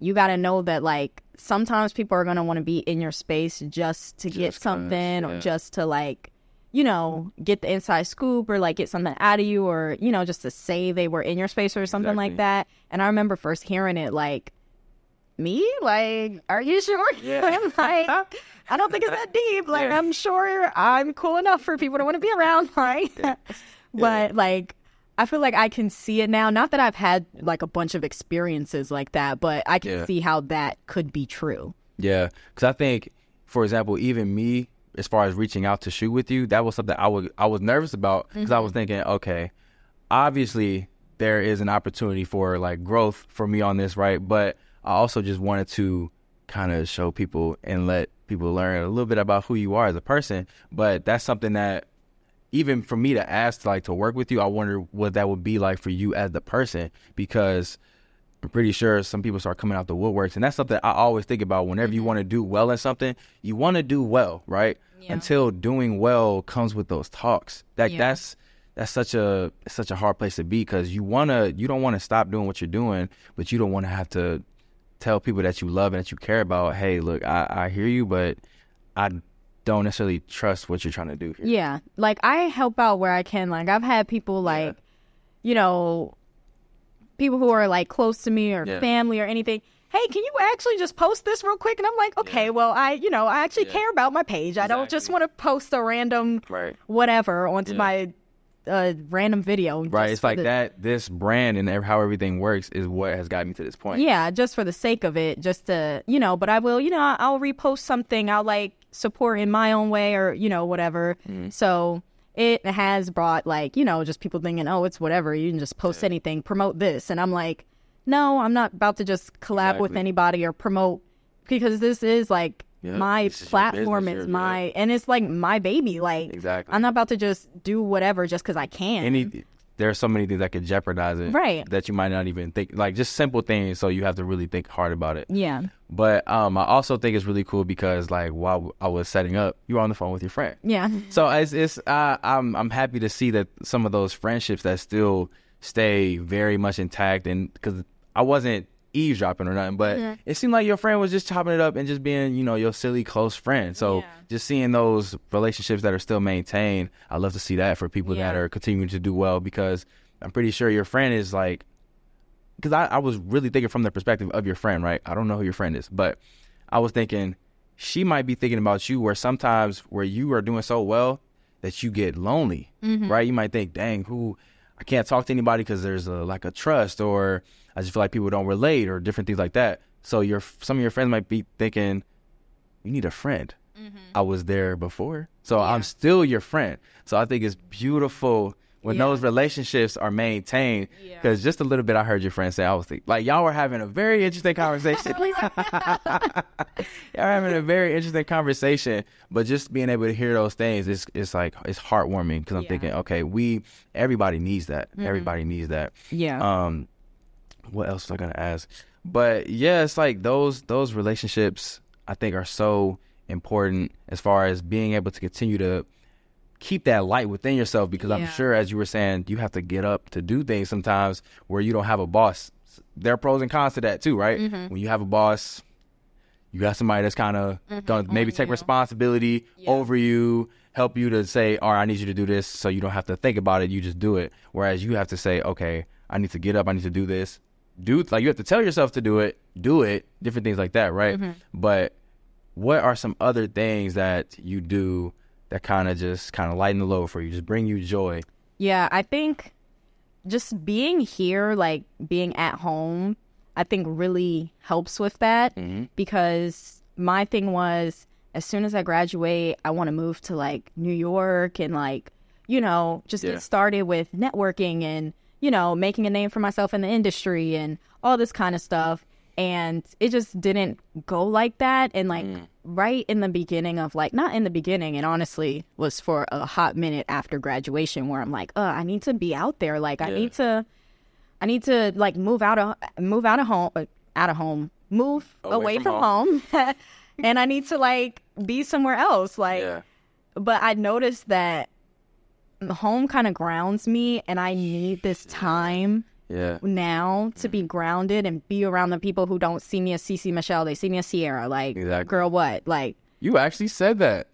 you got to know that like sometimes people are going to want to be in your space just to just get something cause, yeah. or just to like, you know, get the inside scoop or like get something out of you, or, you know, just to say they were in your space or something exactly. like that. And I remember first hearing it like, me? Like, are you sure? Yeah. I'm like, I don't think it's that deep. Like, yeah. I'm sure I'm cool enough for people to want to be around. Like, yeah. But yeah. like, I feel like I can see it now. Not that I've had like a bunch of experiences like that, but I can yeah. see how that could be true. Yeah. Because I think, for example, even me, as far as reaching out to shoot with you, that was something I was, I was nervous about, because mm-hmm. I was thinking, okay, obviously there is an opportunity for like growth for me on this, right? But I also just wanted to kind of show people and let people learn a little bit about who you are as a person. But that's something that, even for me to ask like to work with you, I wonder what that would be like for you as the person, because I'm pretty sure some people start coming out the woodworks, and that's something I always think about whenever mm-hmm. you want to do well in something. You want to do well, right? Yeah. Until doing well comes with those talks. That yeah. that's that's such a such a hard place to be, because you wanna you don't want to stop doing what you're doing, but you don't want to have to tell people that you love and that you care about, hey, look, I, I hear you, but I don't necessarily trust what you're trying to do here. Yeah. Like, I help out where I can. Like, I've had people like, yeah. you know, people who are like close to me or yeah. family or anything. Hey, can you actually just post this real quick? And I'm like, okay, yeah. well, I, you know, I actually yeah. care about my page. Exactly. I don't just want to post a random right. whatever onto yeah. my uh, random video. Right. It's like the, that. This brand and how everything works is what has gotten me to this point. Yeah. Just for the sake of it, just to, you know, but I will, you know, I'll repost something. I'll like, support in my own way, or you know, whatever. Mm. So it has brought like, you know, just people thinking, oh, it's whatever, you can just post yeah. anything, promote this. And I'm like, no, I'm not about to just collab exactly. with anybody or promote, because this is like yeah. my platform, it's my right? and it's like my baby. Like, exactly. I'm not about to just do whatever just because I can. Any, there are so many things that could jeopardize it, right? That you might not even think, like just simple things. So you have to really think hard about it. Yeah. But um, I also think it's really cool because, like, while I was setting up, you were on the phone with your friend. Yeah. So it's it's uh, I'm I'm happy to see that some of those friendships that still stay very much intact, and because I wasn't eavesdropping or nothing, but yeah. it seemed like your friend was just chopping it up and just being, you know, your silly close friend. So yeah. just seeing those relationships that are still maintained, I love to see that for people yeah. that are continuing to do well, because I'm pretty sure your friend is like, because I, I was really thinking from the perspective of your friend, right? I don't know who your friend is, but I was thinking she might be thinking about you, where sometimes where you are doing so well that you get lonely, mm-hmm. right? You might think, dang, who I can't talk to anybody because there's a lack of trust, or I just feel like people don't relate, or different things like that. So your some of your friends might be thinking, you need a friend. Mm-hmm. I was there before, so yeah. I'm still your friend. So I think it's beautiful when yeah. those relationships are maintained, because yeah. just a little bit I heard your friend say, I was thinking, like, y'all were having a very interesting conversation. Y'all having a very interesting conversation, but just being able to hear those things, it's it's like, it's heartwarming, because I'm yeah. thinking, okay, we, everybody needs that. Mm-hmm. Everybody needs that. Yeah. Um, what else was I going to ask? But yeah, it's like those those relationships, I think, are so important as far as being able to continue to keep that light within yourself, because yeah. I'm sure, as you were saying, you have to get up to do things sometimes where you don't have a boss. There are pros and cons to that too, right? Mm-hmm. When you have a boss, you got somebody that's kind of mm-hmm. going to maybe take you. responsibility yeah. over you, help you to say, all right, I need you to do this, so you don't have to think about it. You just do it. Whereas you have to say, okay, I need to get up. I need to do this. Do like you have to tell yourself to do it, do it, different things like that, right? Mm-hmm. But what are some other things that you do that kind of just kind of lighten the load for you, just bring you joy? Yeah, I think just being here, like being at home, I think really helps with that, mm-hmm. because my thing was, as soon as I graduate, I want to move to like New York and like, you know, just yeah. get started with networking and, you know, making a name for myself in the industry and all this kind of stuff. And it just didn't go like that. And like mm. right in the beginning of like, not in the beginning, and honestly was for a hot minute after graduation, where I'm like, oh, I need to be out there. Like yeah. I need to, I need to like move out of, move out of home, out of home, move away, away from, from home. home. And I need to like be somewhere else. Like, yeah. but I noticed that home kind of grounds me, and I need this time. Yeah. Now to be grounded and be around the people who don't see me as Cici Michele, they see me as Sierra. Like, exactly. Girl, what? Like, you actually said that.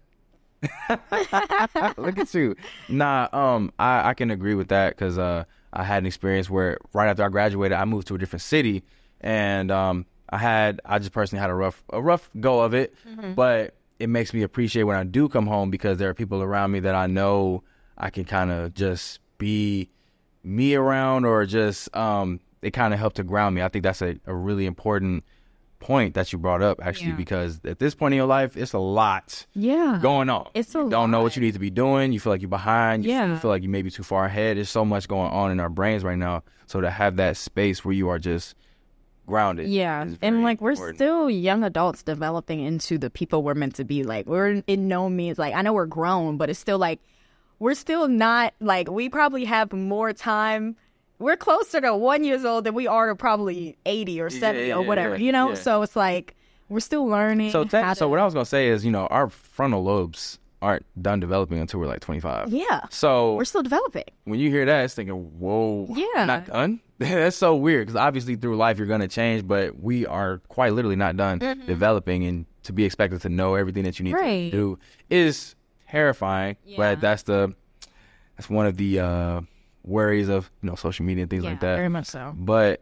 Look at you. Nah, um, I, I can agree with that, because uh, I had an experience where right after I graduated, I moved to a different city, and um, I had I just personally had a rough a rough go of it, mm-hmm. but it makes me appreciate when I do come home, because there are people around me that I know I can kind of just be me around, or just um it kind of helped to ground me. I think that's a, a really important point that you brought up, actually, yeah. because at this point in your life, it's a lot yeah going on. It's a you don't lot. know what you need to be doing. You feel like you're behind. Yeah. You feel like you may be too far ahead. There's so much going on in our brains right now. So to have that space where you are just grounded. Yeah. And like, we're important. still young adults developing into the people we're meant to be. Like, we're in no means, like, I know we're grown, but it's still like, we're still not, like, we probably have more time. We're closer to one years old than we are to probably eighty or seventy yeah, yeah, or whatever, yeah, you know? Yeah. So it's like, we're still learning. So that, how to... so what I was going to say is, you know, our frontal lobes aren't done developing until we're like twenty-five. Yeah. So we're still developing. When you hear that, it's thinking, whoa. Yeah. Not done? That's so weird, because obviously through life you're going to change, but we are quite literally not done mm-hmm. developing, and to be expected to know everything that you need right. to do is... terrifying, yeah. but that's the that's one of the uh, worries of, you know, social media and things yeah, like that. Very much so. But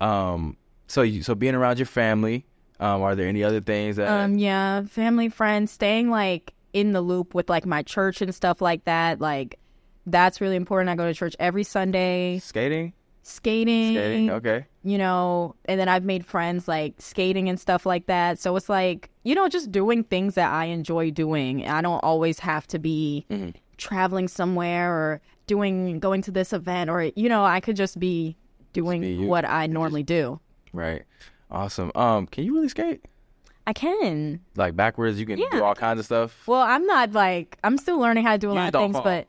um, so you, so being around your family, um, are there any other things that? Um, yeah, family, friends, staying like in the loop with like my church and stuff like that. Like, that's really important. I go to church every Sunday. Skating. Skating. Skating. Okay. You know, and then I've made friends like skating and stuff like that. So it's like, you know, just doing things that I enjoy doing. I don't always have to be mm-hmm. traveling somewhere or doing going to this event, or, you know, I could just be doing just be what I normally just, do. Right. Awesome. Um, can you really skate? I can. Like backwards, you can yeah. do all kinds of stuff. Well, I'm not like I'm still learning how to do a you lot of things, fall. but.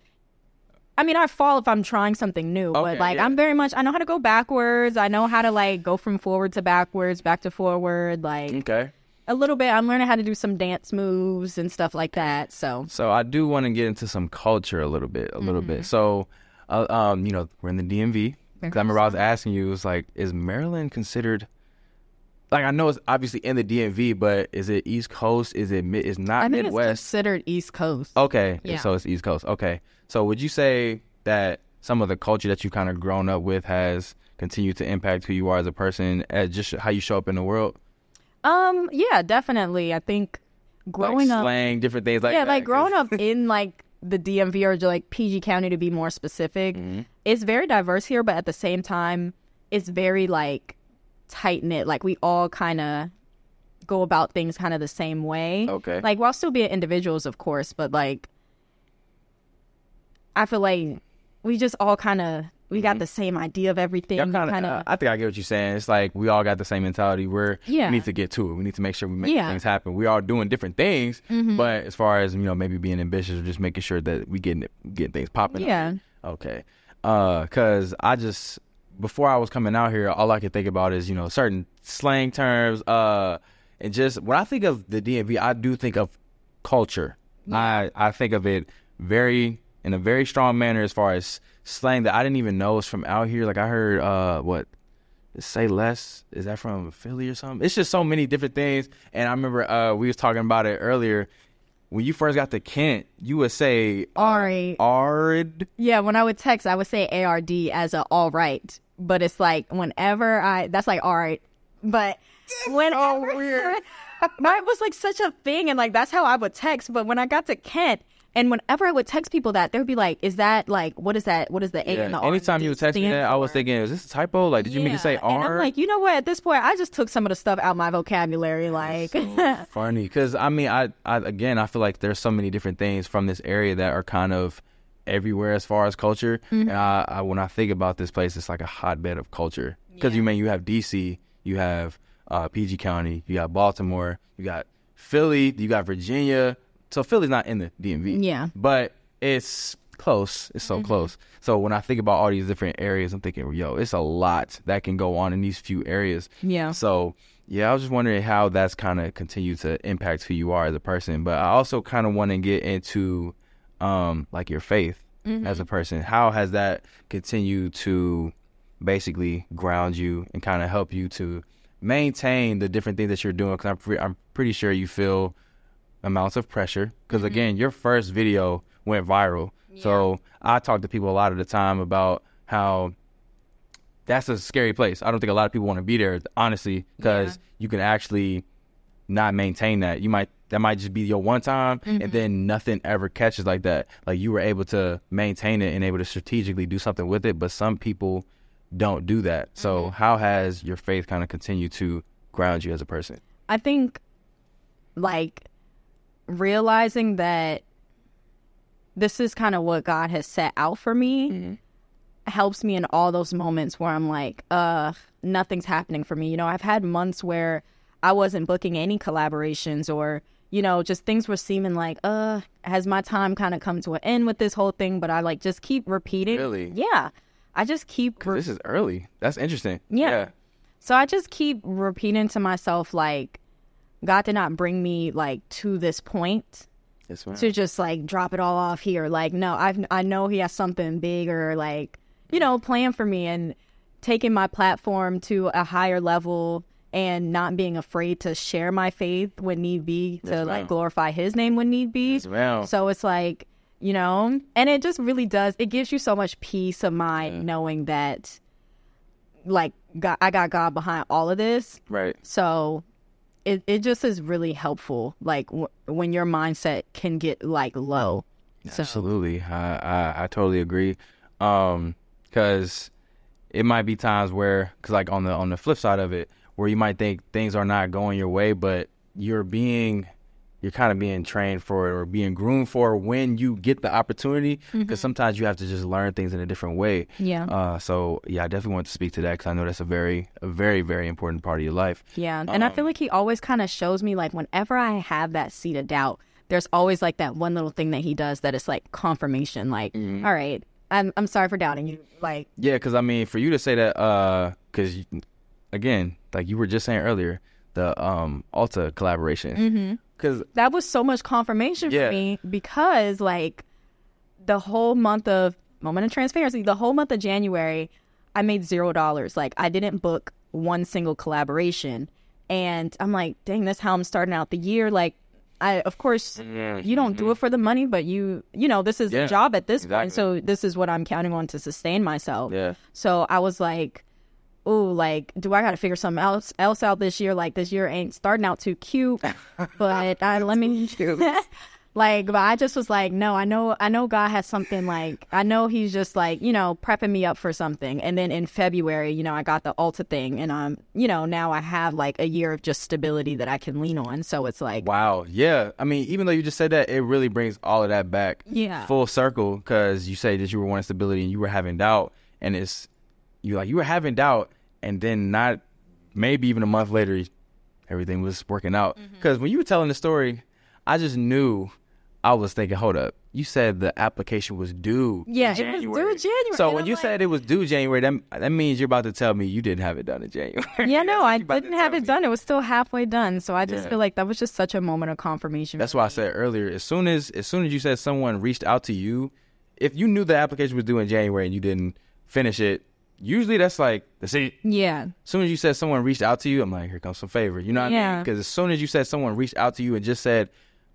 I mean, I fall if I'm trying something new, okay, but like yeah. I'm very much, I know how to go backwards. I know how to like go from forward to backwards, back to forward, like okay. a little bit. I'm learning how to do some dance moves and stuff like that. So, so I do want to get into some culture a little bit, a mm-hmm. little bit. So, uh, um, you know, we're in the D M V. Because I remember I was asking you, it was like, is Maryland considered? Like, I know it's obviously in the D M V, but is it East Coast? Is it mid? It's not Midwest. I think Midwest. It's considered East Coast. Okay, yeah. So it's East Coast. Okay, so would you say that some of the culture that you kind of grown up with has continued to impact who you are as a person, as just how you show up in the world? Um, yeah, definitely. I think growing like slang, up, slang, different things like yeah, that. Yeah, like growing up in like the D M V or like P G County to be more specific. Mm-hmm. It's very diverse here, but at the same time, it's very like tight knit. Like we all kind of go about things kind of the same way. Okay. Like while still being individuals, of course, but like I feel like we just all kind of we mm-hmm. got the same idea of everything. Kinda, kinda, uh, I think I get what you're saying. It's like we all got the same mentality. We're yeah. we need to get to it. We need to make sure we make yeah. things happen. We all doing different things, mm-hmm. but as far as you know, maybe being ambitious or just making sure that we getting getting things popping. Yeah. Up. Okay. Uh, because I just before I was coming out here, all I could think about is you know certain slang terms. Uh, and just when I think of the D M V, I do think of culture. Yeah. I I think of it very. in a very strong manner as far as slang that I didn't even know is from out here. Like I heard, uh, what, say less? Is that from Philly or something? It's just so many different things. And I remember uh, we was talking about it earlier. When you first got to Kent, you would say all right. Uh, ard. Yeah, when I would text, I would say A R D as a all right. But it's like whenever I, that's like all right. But when all so weird. Mine was like such a thing. And like that's how I would text. But when I got to Kent, and whenever I would text people that, they would be like, is that like, what is that? What is the A yeah. and the R? Anytime you would text me that, I was thinking, is this a typo? Like, did yeah. you mean to say R? And I'm like, you know what? At this point, I just took some of the stuff out of my vocabulary. Like, so funny. Because, I mean, I, I, again, I feel like there's so many different things from this area that are kind of everywhere as far as culture. Mm-hmm. And I, I, when I think about this place, it's like a hotbed of culture. Because yeah. you mean, you have D C, you have uh, P G County, you got Baltimore, you got Philly, you got Virginia. So Philly's not in the D M V. Yeah. But it's close. It's so mm-hmm. close. So when I think about all these different areas, I'm thinking, yo, it's a lot that can go on in these few areas. Yeah. So, yeah, I was just wondering how that's kind of continued to impact who you are as a person. But I also kind of want to get into, um, like, your faith mm-hmm. as a person. How has that continued to basically ground you and kind of help you to maintain the different things that you're doing? Because I'm, pre- I'm pretty sure you feel amounts of pressure because mm-hmm. again your first video went viral yeah. so I talk to people a lot of the time about how that's a scary place. I don't think a lot of people want to be there, honestly, because yeah. you can actually not maintain that. You might that might just be your one time mm-hmm. and then nothing ever catches like that. Like you were able to maintain it and able to strategically do something with it, but some people don't do that. Mm-hmm. So how has your faith kind of continued to ground you as a person? I think like realizing that this is kind of what God has set out for me mm-hmm. helps me in all those moments where I'm like, uh, nothing's happening for me. You know, I've had months where I wasn't booking any collaborations or, you know, just things were seeming like, uh, has my time kind of come to an end with this whole thing? But I like just keep repeating. Really? Yeah. I just keep. Re- this is early. That's interesting. Yeah. yeah. So I just keep repeating to myself, like, God did not bring me like to this point yes, wow. to just like drop it all off here. Like, no, I've, I know he has something bigger, like, you know, planned for me, and taking my platform to a higher level and not being afraid to share my faith when need be yes, to wow. like glorify his name when need be. Yes, wow. So it's like, you know, and it just really does. It gives you so much peace of mind yeah. knowing that like God, I got God behind all of this. Right. So It it just is really helpful, like, w- when your mindset can get, like, low. So. Absolutely. I, I, I totally agree. Um, because it might be times where, because, like, on the, on the flip side of it, where you might think things are not going your way, but you're being, you're kind of being trained for it or being groomed for when you get the opportunity, because mm-hmm. sometimes you have to just learn things in a different way. Yeah. Uh, so, yeah, I definitely want to speak to that because I know that's a very, a very, very important part of your life. Yeah. And um, I feel like he always kind of shows me, like, whenever I have that seed of doubt, there's always, like, that one little thing that he does that is, like, confirmation. Like, mm-hmm. all right, I'm, I'm sorry for doubting you. Like, yeah, because, I mean, for you to say that, because, uh, again, like you were just saying earlier, the um, Ulta collaboration. Mm-hmm. Cause that was so much confirmation yeah. for me because, like, the whole month of moment of transparency, the whole month of January, I made zero dollars. Like, I didn't book one single collaboration, and I'm like, dang, that's how I'm starting out the year. Like, I of course mm-hmm. you don't do it for the money, but you you know this is yeah, a job at this exactly. point, so this is what I'm counting on to sustain myself. Yeah. So I was like, ooh, like, do I got to figure something else else out this year? Like, this year ain't starting out too cute, but I, let me Like, but I just was like, no, I know, I know God has something, like, I know he's just like, you know, prepping me up for something. And then in February, you know, I got the Ulta thing, and I'm, you know, now I have like a year of just stability that I can lean on. So it's like, wow. Yeah. I mean, even though you just said that, it really brings all of that back. Yeah. Full circle. Cause you say that you were wanting stability and you were having doubt, and it's, you like, you were having doubt, and then not, maybe even a month later, everything was working out. Mm-hmm. Cause when you were telling the story, I just knew. I was thinking, hold up, you said the application was due yeah, January. It was due January. So and when I'm you like, said it was due January, that, that means you're about to tell me you didn't have it done in January. Yeah, no, I didn't have it me. done. It was still halfway done. So I just yeah. feel like that was just such a moment of confirmation. That's why I said earlier, as soon as as soon as you said someone reached out to you, if you knew the application was due in January and you didn't finish it, usually that's like, that's it. Yeah. As soon as you said someone reached out to you, I'm like, here comes some favor. You know what yeah. I mean? Because as soon as you said someone reached out to you and just said,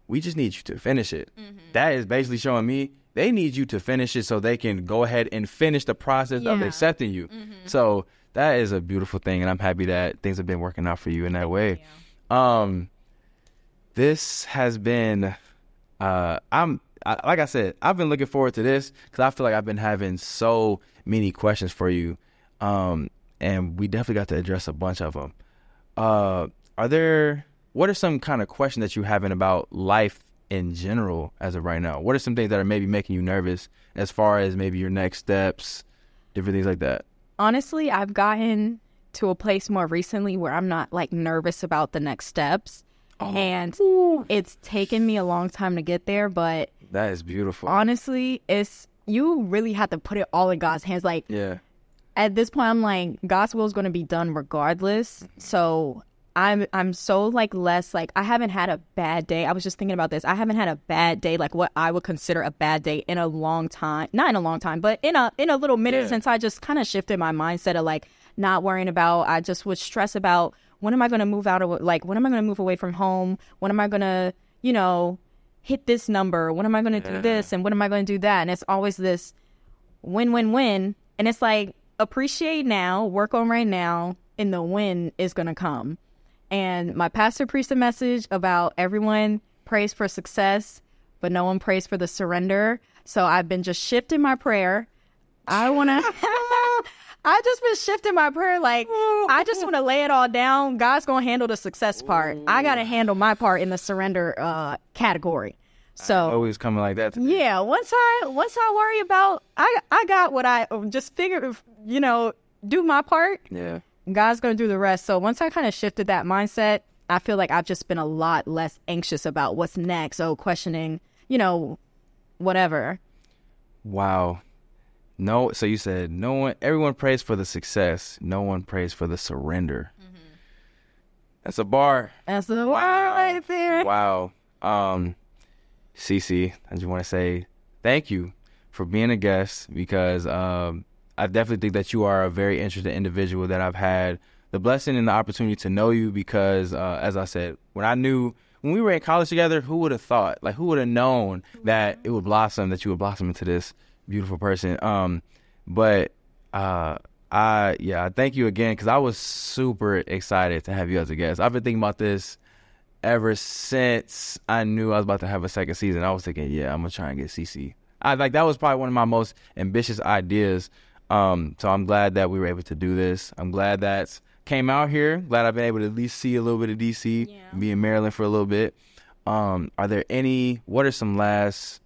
we just need you to finish it. Mm-hmm. That is basically showing me they need you to finish it so they can go ahead and finish the process yeah. of accepting you. Mm-hmm. So that is a beautiful thing, and I'm happy that things have been working out for you in that way. Yeah. Um, this has been, uh, I'm I, like I said, I've been looking forward to this because I feel like I've been having so many questions for you, um, and we definitely got to address a bunch of them. Uh, are there... What are some kind of questions that you're having about life in general as of right now? What are some things that are maybe making you nervous as far as maybe your next steps, different things like that? Honestly, I've gotten to a place more recently where I'm not like nervous about the next steps. Oh. And Ooh. It's taken me a long time to get there, but... That is beautiful. Honestly, it's you really have to put it all in God's hands. Like, yeah. At this point, I'm like, God's will is going to be done regardless. So... I'm I'm so like less like I haven't had a bad day. I was just thinking about this. I haven't had a bad day, like what I would consider a bad day, in a long time. Not in a long time, but in a in a little minute yeah. since I just kind of shifted my mindset of like not worrying about. I just would stress about when am I going to move out of like when am I going to move away from home? When am I going to, you know, hit this number? When am I going to yeah. do this? And when am I going to do that? And it's always this win, win, win. And it's like appreciate now, work on right now, and the win is going to come. And my pastor preached a message about everyone prays for success, but no one prays for the surrender. So I've been just shifting my prayer. I want to, I just been shifting my prayer. Like, I just want to lay it all down. God's going to handle the success part. I got to handle my part in the surrender uh, category. So I always coming like that. Today. Yeah. Once I, once I worry about, I, I got what I just figured, you know, do my part. Yeah. God's going to do the rest. So once I kind of shifted that mindset, I feel like I've just been a lot less anxious about what's next. Oh, questioning, you know, whatever. Wow. No. So you said no one, everyone prays for the success. No one prays for the surrender. Mm-hmm. That's a bar. That's a bar wow. right there. Wow. Um, Cici, I just want to say thank you for being a guest because, um, I definitely think that you are a very interesting individual that I've had the blessing and the opportunity to know you because, uh, as I said, when I knew, when we were in college together, who would have thought, like, who would have known that it would blossom, that you would blossom into this beautiful person? Um, but, uh, I, yeah, I thank you again because I was super excited to have you as a guest. I've been thinking about this ever since I knew I was about to have a second season. I was thinking, yeah, I'm going to try and get Cici. I like, that was probably one of my most ambitious ideas. Um, so I'm glad that we were able to do this. I'm glad that came out here. Glad I've been able to at least see a little bit of D C, yeah. be in Maryland for a little bit. Um, are there any, what are some last,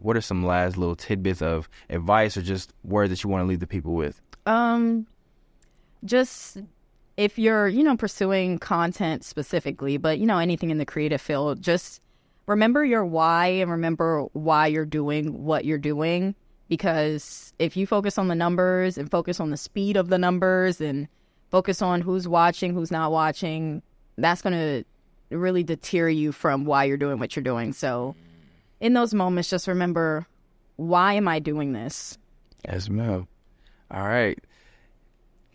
what are some last little tidbits of advice or just words that you want to leave the people with? Um, just if you're, you know, pursuing content specifically, but you know, anything in the creative field, just remember your why and remember why you're doing what you're doing. Because if you focus on the numbers and focus on the speed of the numbers and focus on who's watching, who's not watching, that's going to really deter you from why you're doing what you're doing. So in those moments, just remember, why am I doing this? Yes, ma'am. All right.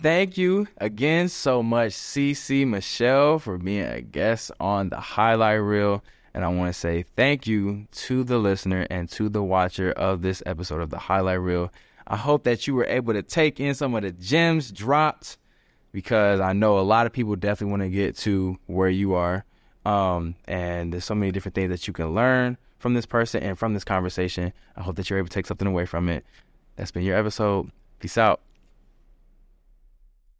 Thank you again so much, Cici Michele, for being a guest on The Highlight Reel. And I want to say thank you to the listener and to the watcher of this episode of The Highlight Reel. I hope that you were able to take in some of the gems dropped because I know a lot of people definitely want to get to where you are. Um, and there's so many different things that you can learn from this person and from this conversation. I hope that you're able to take something away from it. That's been your episode. Peace out.